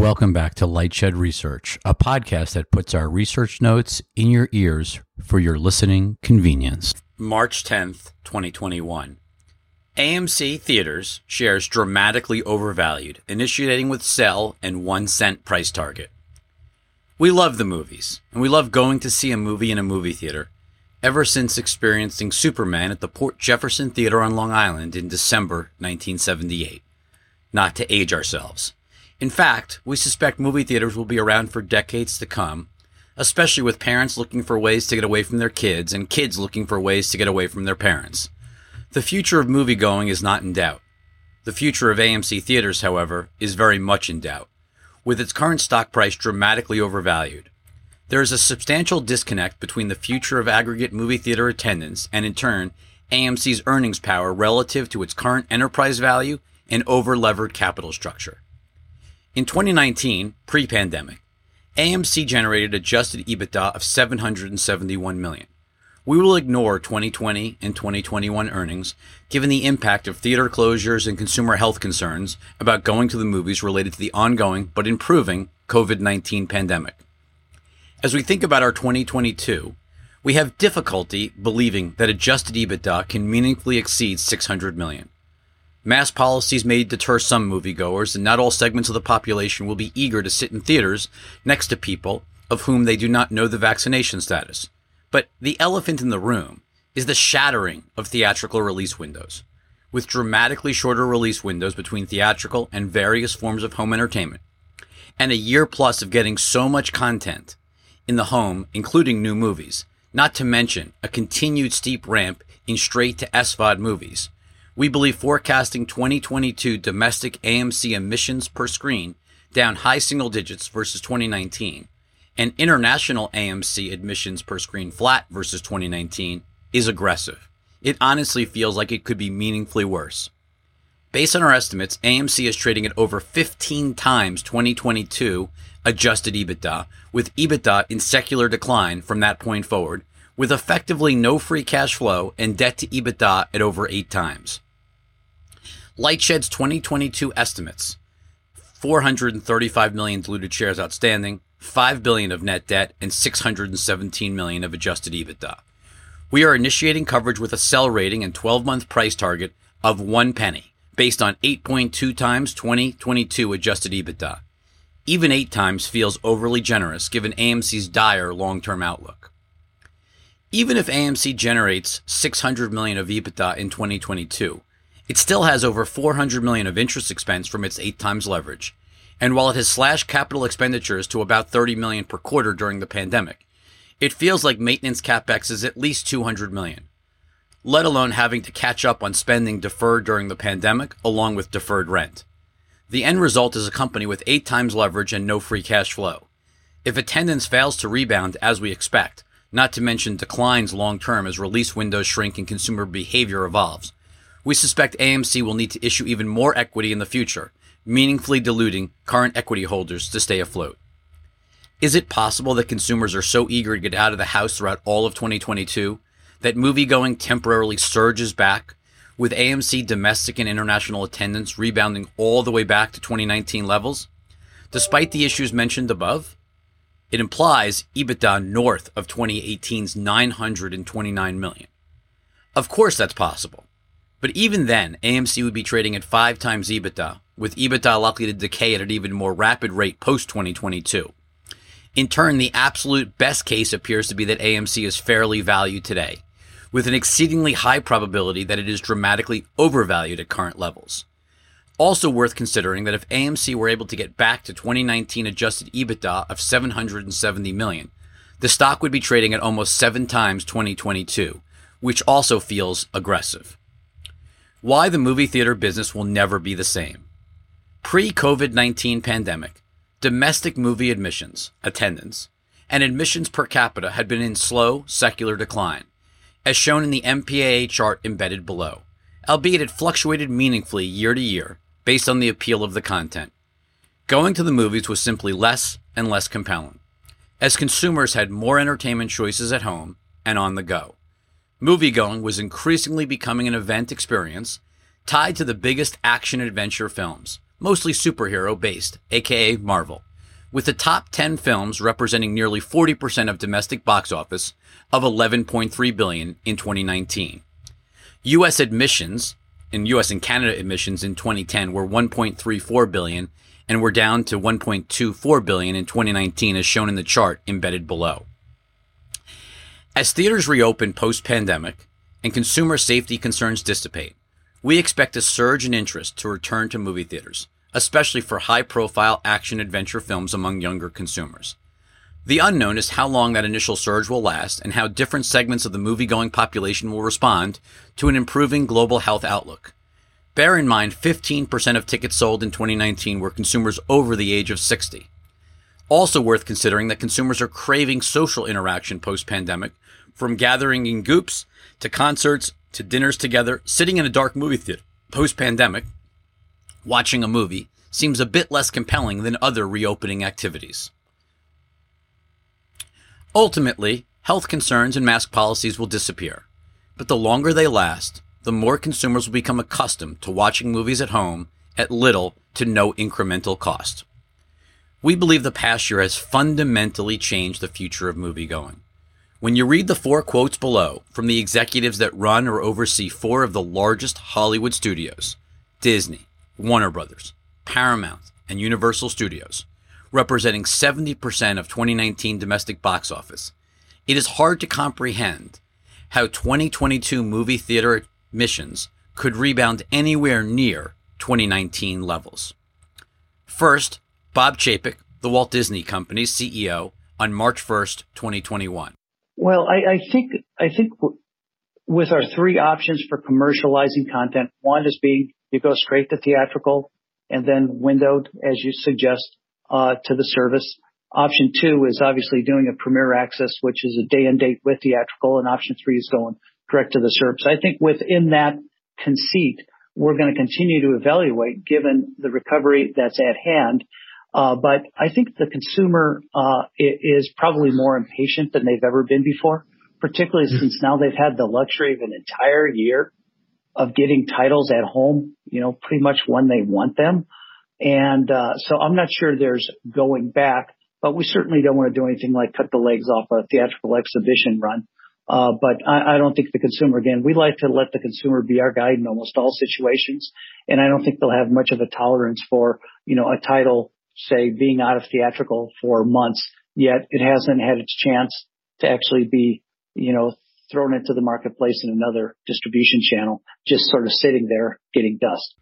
Welcome back to Lightshed Research, a podcast that puts our research notes in your ears for your listening convenience. March 10th, 2021. AMC Theaters shares dramatically overvalued, initiating with sell and 1 cent price target. We love the movies, and we love going to see a movie in a movie theater ever since experiencing Superman at the Port Jefferson Theater on Long Island in December 1978. Not to age ourselves. In fact, we suspect movie theaters will be around for decades to come, especially with parents looking for ways to get away from their kids and kids looking for ways to get away from their parents. The future of moviegoing is not in doubt. The future of AMC Theaters, however, is very much in doubt, with its current stock price dramatically overvalued. There is a substantial disconnect between the future of aggregate movie theater attendance and, in turn, AMC's earnings power relative to its current enterprise value and over-levered capital structure. In 2019, pre-pandemic, AMC generated adjusted EBITDA of $771 million. We will ignore 2020 and 2021 earnings, given the impact of theater closures and consumer health concerns about going to the movies related to the ongoing but improving COVID-19 pandemic. As we think about our 2022, we have difficulty believing that adjusted EBITDA can meaningfully exceed $600 million. Mass policies may deter some moviegoers, and not all segments of the population will be eager to sit in theaters next to people of whom they do not know the vaccination status. But the elephant in the room is the shattering of theatrical release windows. With dramatically shorter release windows between theatrical and various forms of home entertainment, and a year plus of getting so much content in the home, including new movies, not to mention a continued steep ramp in straight to SVOD movies, we believe forecasting 2022 domestic AMC admissions per screen down high single digits versus 2019 and international AMC admissions per screen flat versus 2019 is aggressive. It honestly feels like it could be meaningfully worse. Based on our estimates, AMC is trading at over 15 times 2022 adjusted EBITDA, with EBITDA in secular decline from that point forward, with effectively no free cash flow and debt to EBITDA at over 8 times. Lightshed's 2022 estimates: 435 million diluted shares outstanding, 5 billion of net debt, and 617 million of adjusted EBITDA. We are initiating coverage with a sell rating and 12-month price target of 1 penny, based on 8.2 times 2022 adjusted EBITDA. Even 8 times feels overly generous given AMC's dire long-term outlook. Even if AMC generates $600 million of EBITDA in 2022, it still has over $400 million of interest expense from its 8 times leverage. And while it has slashed capital expenditures to about $30 million per quarter during the pandemic, it feels like maintenance capex is at least $200 million, let alone having to catch up on spending deferred during the pandemic along with deferred rent. The end result is a company with 8 times leverage and no free cash flow. If attendance fails to rebound as we expect, not to mention declines long-term as release windows shrink and consumer behavior evolves, we suspect AMC will need to issue even more equity in the future, meaningfully diluting current equity holders to stay afloat. Is it possible that consumers are so eager to get out of the house throughout all of 2022 that moviegoing temporarily surges back, with AMC domestic and international attendance rebounding all the way back to 2019 levels? Despite the issues mentioned above, it implies EBITDA north of 2018's $929 million. Of course that's possible. But even then, AMC would be trading at 5 times EBITDA, with EBITDA likely to decay at an even more rapid rate post-2022. In turn, the absolute best case appears to be that AMC is fairly valued today, with an exceedingly high probability that it is dramatically overvalued at current levels. Also worth considering that if AMC were able to get back to 2019 adjusted EBITDA of $770 million, the stock would be trading at almost 7 times 2022, which also feels aggressive. Why the movie theater business will never be the same. Pre-COVID-19 pandemic, domestic movie admissions, attendance, and admissions per capita had been in slow, secular decline, as shown in the MPAA chart embedded below, albeit it fluctuated meaningfully year to year, based on the appeal of the content. Going to the movies was simply less and less compelling, as consumers had more entertainment choices at home and on the go. Moviegoing was increasingly becoming an event experience tied to the biggest action-adventure films, mostly superhero-based, aka Marvel, with the top 10 films representing nearly 40% of domestic box office of $11.3 billion in 2019. U.S. admissions, and U.S. and Canada admissions in 2010 were $1.34 billion and were down to $1.24 billion in 2019 as shown in the chart embedded below. As theaters reopen post-pandemic and consumer safety concerns dissipate, we expect a surge in interest to return to movie theaters, especially for high-profile action-adventure films among younger consumers. The unknown is how long that initial surge will last and how different segments of the movie-going population will respond to an improving global health outlook. Bear in mind, 15% of tickets sold in 2019 were consumers over the age of 60. Also worth considering that consumers are craving social interaction post-pandemic, from gathering in groups to concerts to dinners together. Sitting in a dark movie theater post-pandemic, watching a movie, seems a bit less compelling than other reopening activities. Ultimately, health concerns and mask policies will disappear, but the longer they last, the more consumers will become accustomed to watching movies at home at little to no incremental cost. We believe the past year has fundamentally changed the future of moviegoing. When you read the four quotes below from the executives that run or oversee four of the largest Hollywood studios, Disney, Warner Brothers, Paramount, and Universal Studios, representing 70% of 2019 domestic box office, it is hard to comprehend how 2022 movie theater admissions could rebound anywhere near 2019 levels. First, Bob Chapek, the Walt Disney Company's CEO, on March 1st, 2021. Well, I think with our three options for commercializing content, one is being you go straight to theatrical and then windowed, as you suggest, to the service. Option two is obviously doing a premiere access, which is a day and date with theatrical, and option three is going direct to the service. I think within that conceit, we're going to continue to evaluate given the recovery that's at hand. But I think the consumer is probably more impatient than they've ever been before, particularly since now they've had the luxury of an entire year of getting titles at home, you know, pretty much when they want them. And so I'm not sure there's going back, but we certainly don't want to do anything like cut the legs off a theatrical exhibition run. But I don't think the consumer, again, we like to let the consumer be our guide in almost all situations. And I don't think they'll have much of a tolerance for, you know, a title, say, being out of theatrical for months, yet it hasn't had its chance to actually be, you know, thrown into the marketplace in another distribution channel, just sort of sitting there getting dust.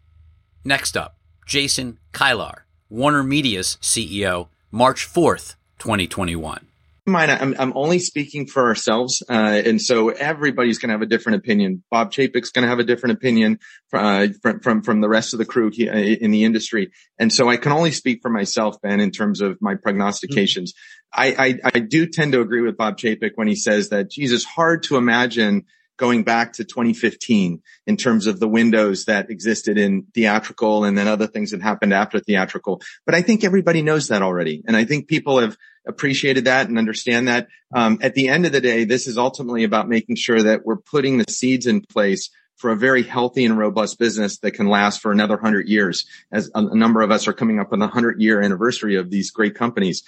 Next up, Jason Kylar, WarnerMedia's CEO, March 4th, 2021. I'm only speaking for ourselves, and so everybody's going to have a different opinion. Bob Chapek's going to have a different opinion from the rest of the crew in the industry, and so I can only speak for myself, Ben, in terms of my prognostications. I do tend to agree with Bob Chapek when he says that, geez, it's hard to imagine going back to 2015 in terms of the windows that existed in theatrical and then other things that happened after theatrical. But I think everybody knows that already. And I think people have appreciated that and understand that. At the end of the day, this is ultimately about making sure that we're putting the seeds in place for a very healthy and robust business that can last for another 100 years, as a number of us are coming up on the 100-year anniversary of these great companies.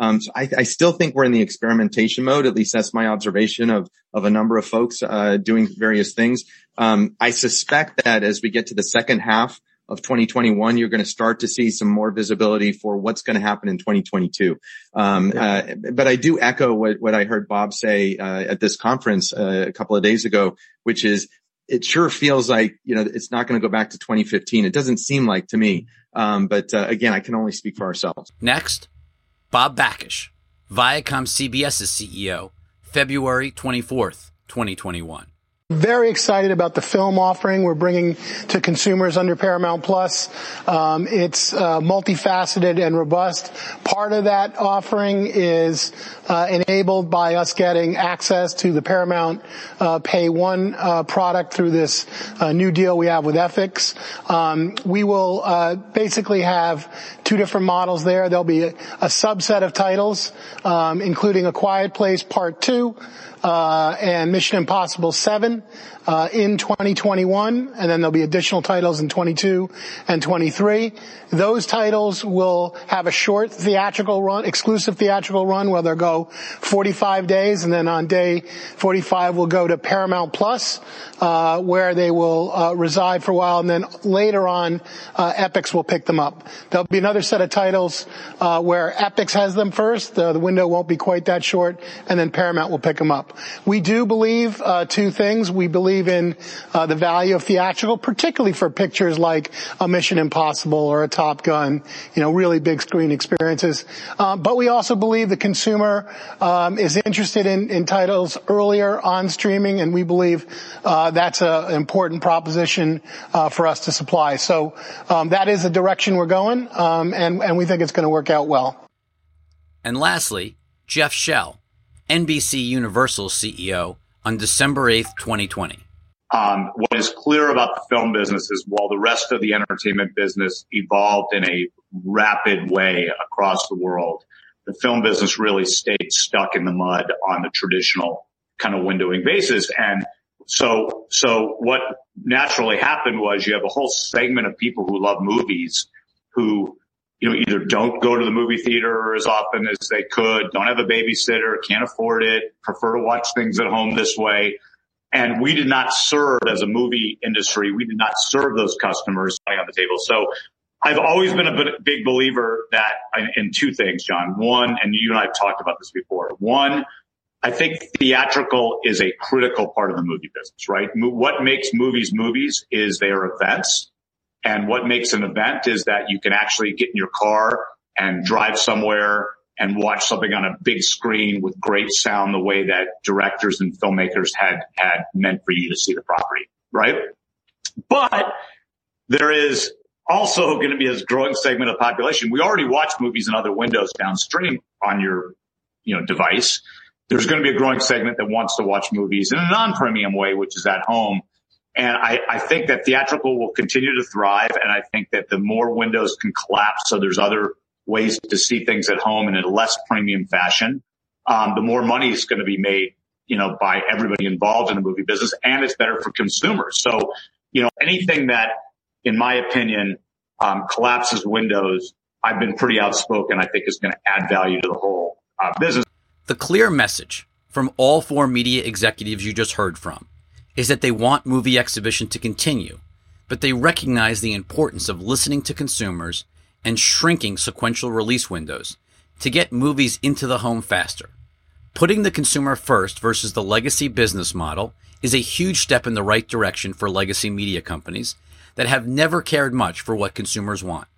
So I still think we're in the experimentation mode. At least that's my observation of a number of folks doing various things. I suspect that as we get to the second half of 2021, you're going to start to see some more visibility for what's going to happen in 2022. But I do echo what I heard Bob say at this conference a couple of days ago, which is, it sure feels like, you know, it's not going to go back to 2015. It doesn't seem like to me. But again, I can only speak for ourselves. Next, Bob Backish, Viacom CBS's CEO, February 24th, 2021. Very excited about the film offering we're bringing to consumers under Paramount Plus. It's multifaceted and robust. Part of that offering is enabled by us getting access to the Paramount Pay One product through this new deal we have with Epix. We will basically have two different models there. There'll be a subset of titles, including A Quiet Place Part 2 and Mission Impossible 7. 7 in 2021, and then there'll be additional titles in 22 and 23. Those titles will have a short theatrical run, exclusive theatrical run, where they'll go 45 days, and then on day 45 will go to Paramount Plus, where they will reside for a while, and then later on Epix will pick them up. There'll be another set of titles where Epix has them first, the window won't be quite that short, and then Paramount will pick them up. We do believe two things. We believe in the value of theatrical, particularly for pictures like a Mission Impossible or a Top Gun, you know, really big screen experiences. But we also believe the consumer is interested in titles earlier on streaming, and we believe that's an important proposition for us to supply. So that is the direction we're going, and we think it's going to work out well. And lastly, Jeff Shell, NBC Universal CEO, on December 8th, 2020. What is clear about the film business is while the rest of the entertainment business evolved in a rapid way across the world, the film business really stayed stuck in the mud on the traditional kind of windowing basis. And so what naturally happened was you have a whole segment of people who love movies who, you know, either don't go to the movie theater as often as they could, don't have a babysitter, can't afford it, prefer to watch things at home this way. And we did not serve, as a movie industry, we did not serve those customers on the table. So I've always been a big believer that in two things, John. One, and you and I have talked about this before. One, I think theatrical is a critical part of the movie business, right? What makes movies is their events. And what makes an event is that you can actually get in your car and drive somewhere and watch something on a big screen with great sound, the way that directors and filmmakers had meant for you to see the property, right? But there is also going to be this growing segment of the population. We already watch movies in other windows downstream on your, device. There's going to be a growing segment that wants to watch movies in a non-premium way, which is at home. And I think that theatrical will continue to thrive, and I think that the more windows can collapse so there's other ways to see things at home in a less premium fashion, the more money is going to be made, by everybody involved in the movie business, and it's better for consumers. So, anything that, in my opinion, collapses windows, I've been pretty outspoken, I think is going to add value to the whole business. The clear message from all four media executives you just heard from is that they want movie exhibition to continue, but they recognize the importance of listening to consumers and shrinking sequential release windows to get movies into the home faster. Putting the consumer first versus the legacy business model is a huge step in the right direction for legacy media companies that have never cared much for what consumers want.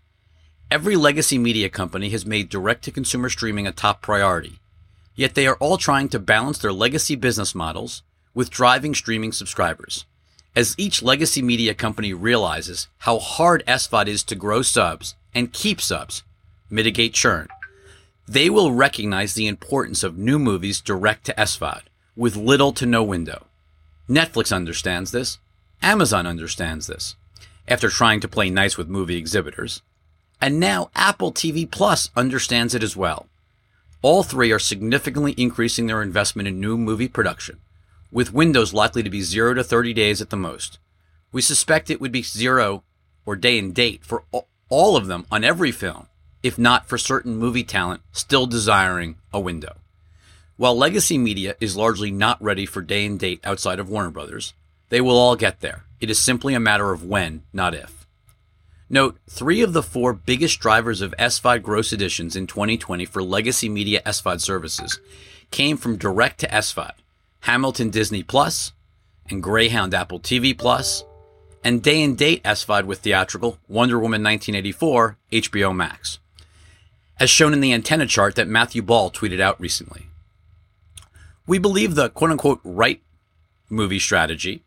Every legacy media company has made direct-to-consumer streaming a top priority, yet they are all trying to balance their legacy business models with driving streaming subscribers. As each legacy media company realizes how hard SVOD is to grow subs and keep subs, mitigate churn, they will recognize the importance of new movies direct to SVOD with little to no window. Netflix understands this. Amazon understands this after trying to play nice with movie exhibitors. And now Apple TV Plus understands it as well. All three are significantly increasing their investment in new movie production, with windows likely to be 0 to 30 days at the most. We suspect it would be 0 or day and date for all of them on every film, if not for certain movie talent still desiring a window. While legacy media is largely not ready for day and date outside of Warner Brothers, they will all get there. It is simply a matter of when, not if. Note, three of the four biggest drivers of SVOD gross additions in 2020 for legacy media SVOD services came from direct to SVOD, Hamilton Disney Plus, and Greyhound Apple TV Plus, and day and date SVOD with theatrical, Wonder Woman 1984, HBO Max, as shown in the antenna chart that Matthew Ball tweeted out recently. We believe the quote-unquote right movie strategy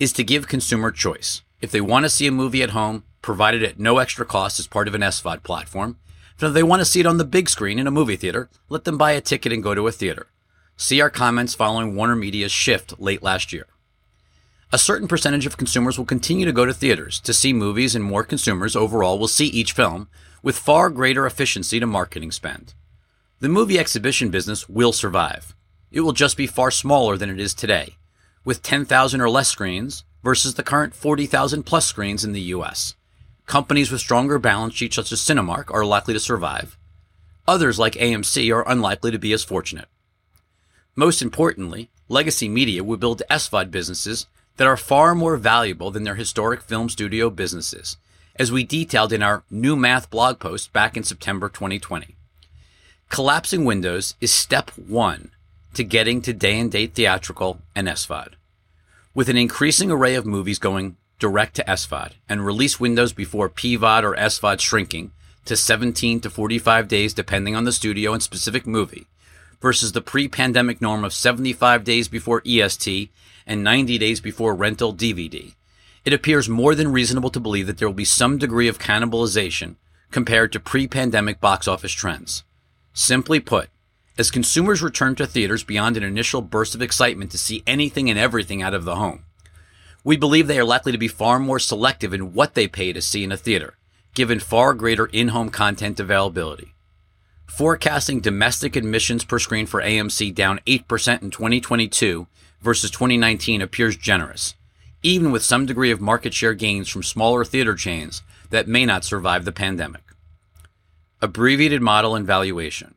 is to give consumer choice. If they want to see a movie at home, provided at no extra cost as part of an SVOD platform, if they want to see it on the big screen in a movie theater, let them buy a ticket and go to a theater. See our comments following WarnerMedia's shift late last year. A certain percentage of consumers will continue to go to theaters to see movies, and more consumers overall will see each film with far greater efficiency to marketing spend. The movie exhibition business will survive. It will just be far smaller than it is today, with 10,000 or less screens versus the current 40,000 plus screens in the U.S. Companies with stronger balance sheets such as Cinemark are likely to survive. Others like AMC are unlikely to be as fortunate. Most importantly, legacy media will build SVOD businesses that are far more valuable than their historic film studio businesses, as we detailed in our New Math blog post back in September 2020. Collapsing windows is step one to getting to day-and-date theatrical and SVOD. With an increasing array of movies going direct to SVOD and release windows before PVOD or SVOD shrinking to 17 to 45 days depending on the studio and specific movie, versus the pre-pandemic norm of 75 days before EST and 90 days before rental DVD, it appears more than reasonable to believe that there will be some degree of cannibalization compared to pre-pandemic box office trends. Simply put, as consumers return to theaters beyond an initial burst of excitement to see anything and everything out of the home, we believe they are likely to be far more selective in what they pay to see in a theater, given far greater in-home content availability. Forecasting domestic admissions per screen for AMC down 8% in 2022 versus 2019 appears generous, even with some degree of market share gains from smaller theater chains that may not survive the pandemic. Abbreviated model and valuation.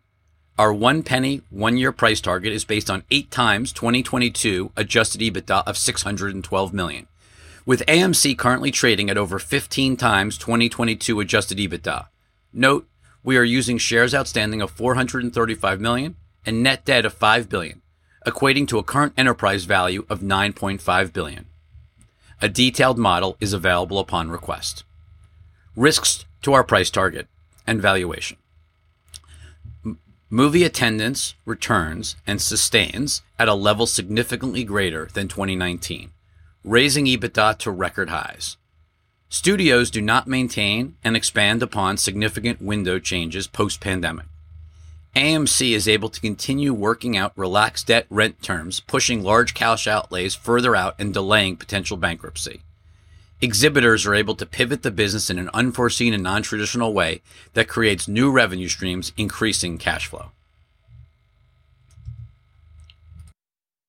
Our $0.01, 1-year price target is based on 8 times 2022 adjusted EBITDA of $612 million, with AMC currently trading at over 15 times 2022 adjusted EBITDA. Note, we are using shares outstanding of 435 million and net debt of 5 billion, equating to a current enterprise value of 9.5 billion. A detailed model is available upon request. Risks to our price target and valuation. Movie attendance returns and sustains at a level significantly greater than 2019, raising EBITDA to record highs. Studios do not maintain and expand upon significant window changes post-pandemic. AMC is able to continue working out relaxed debt rent terms, pushing large cash outlays further out and delaying potential bankruptcy. Exhibitors are able to pivot the business in an unforeseen and non-traditional way that creates new revenue streams, increasing cash flow.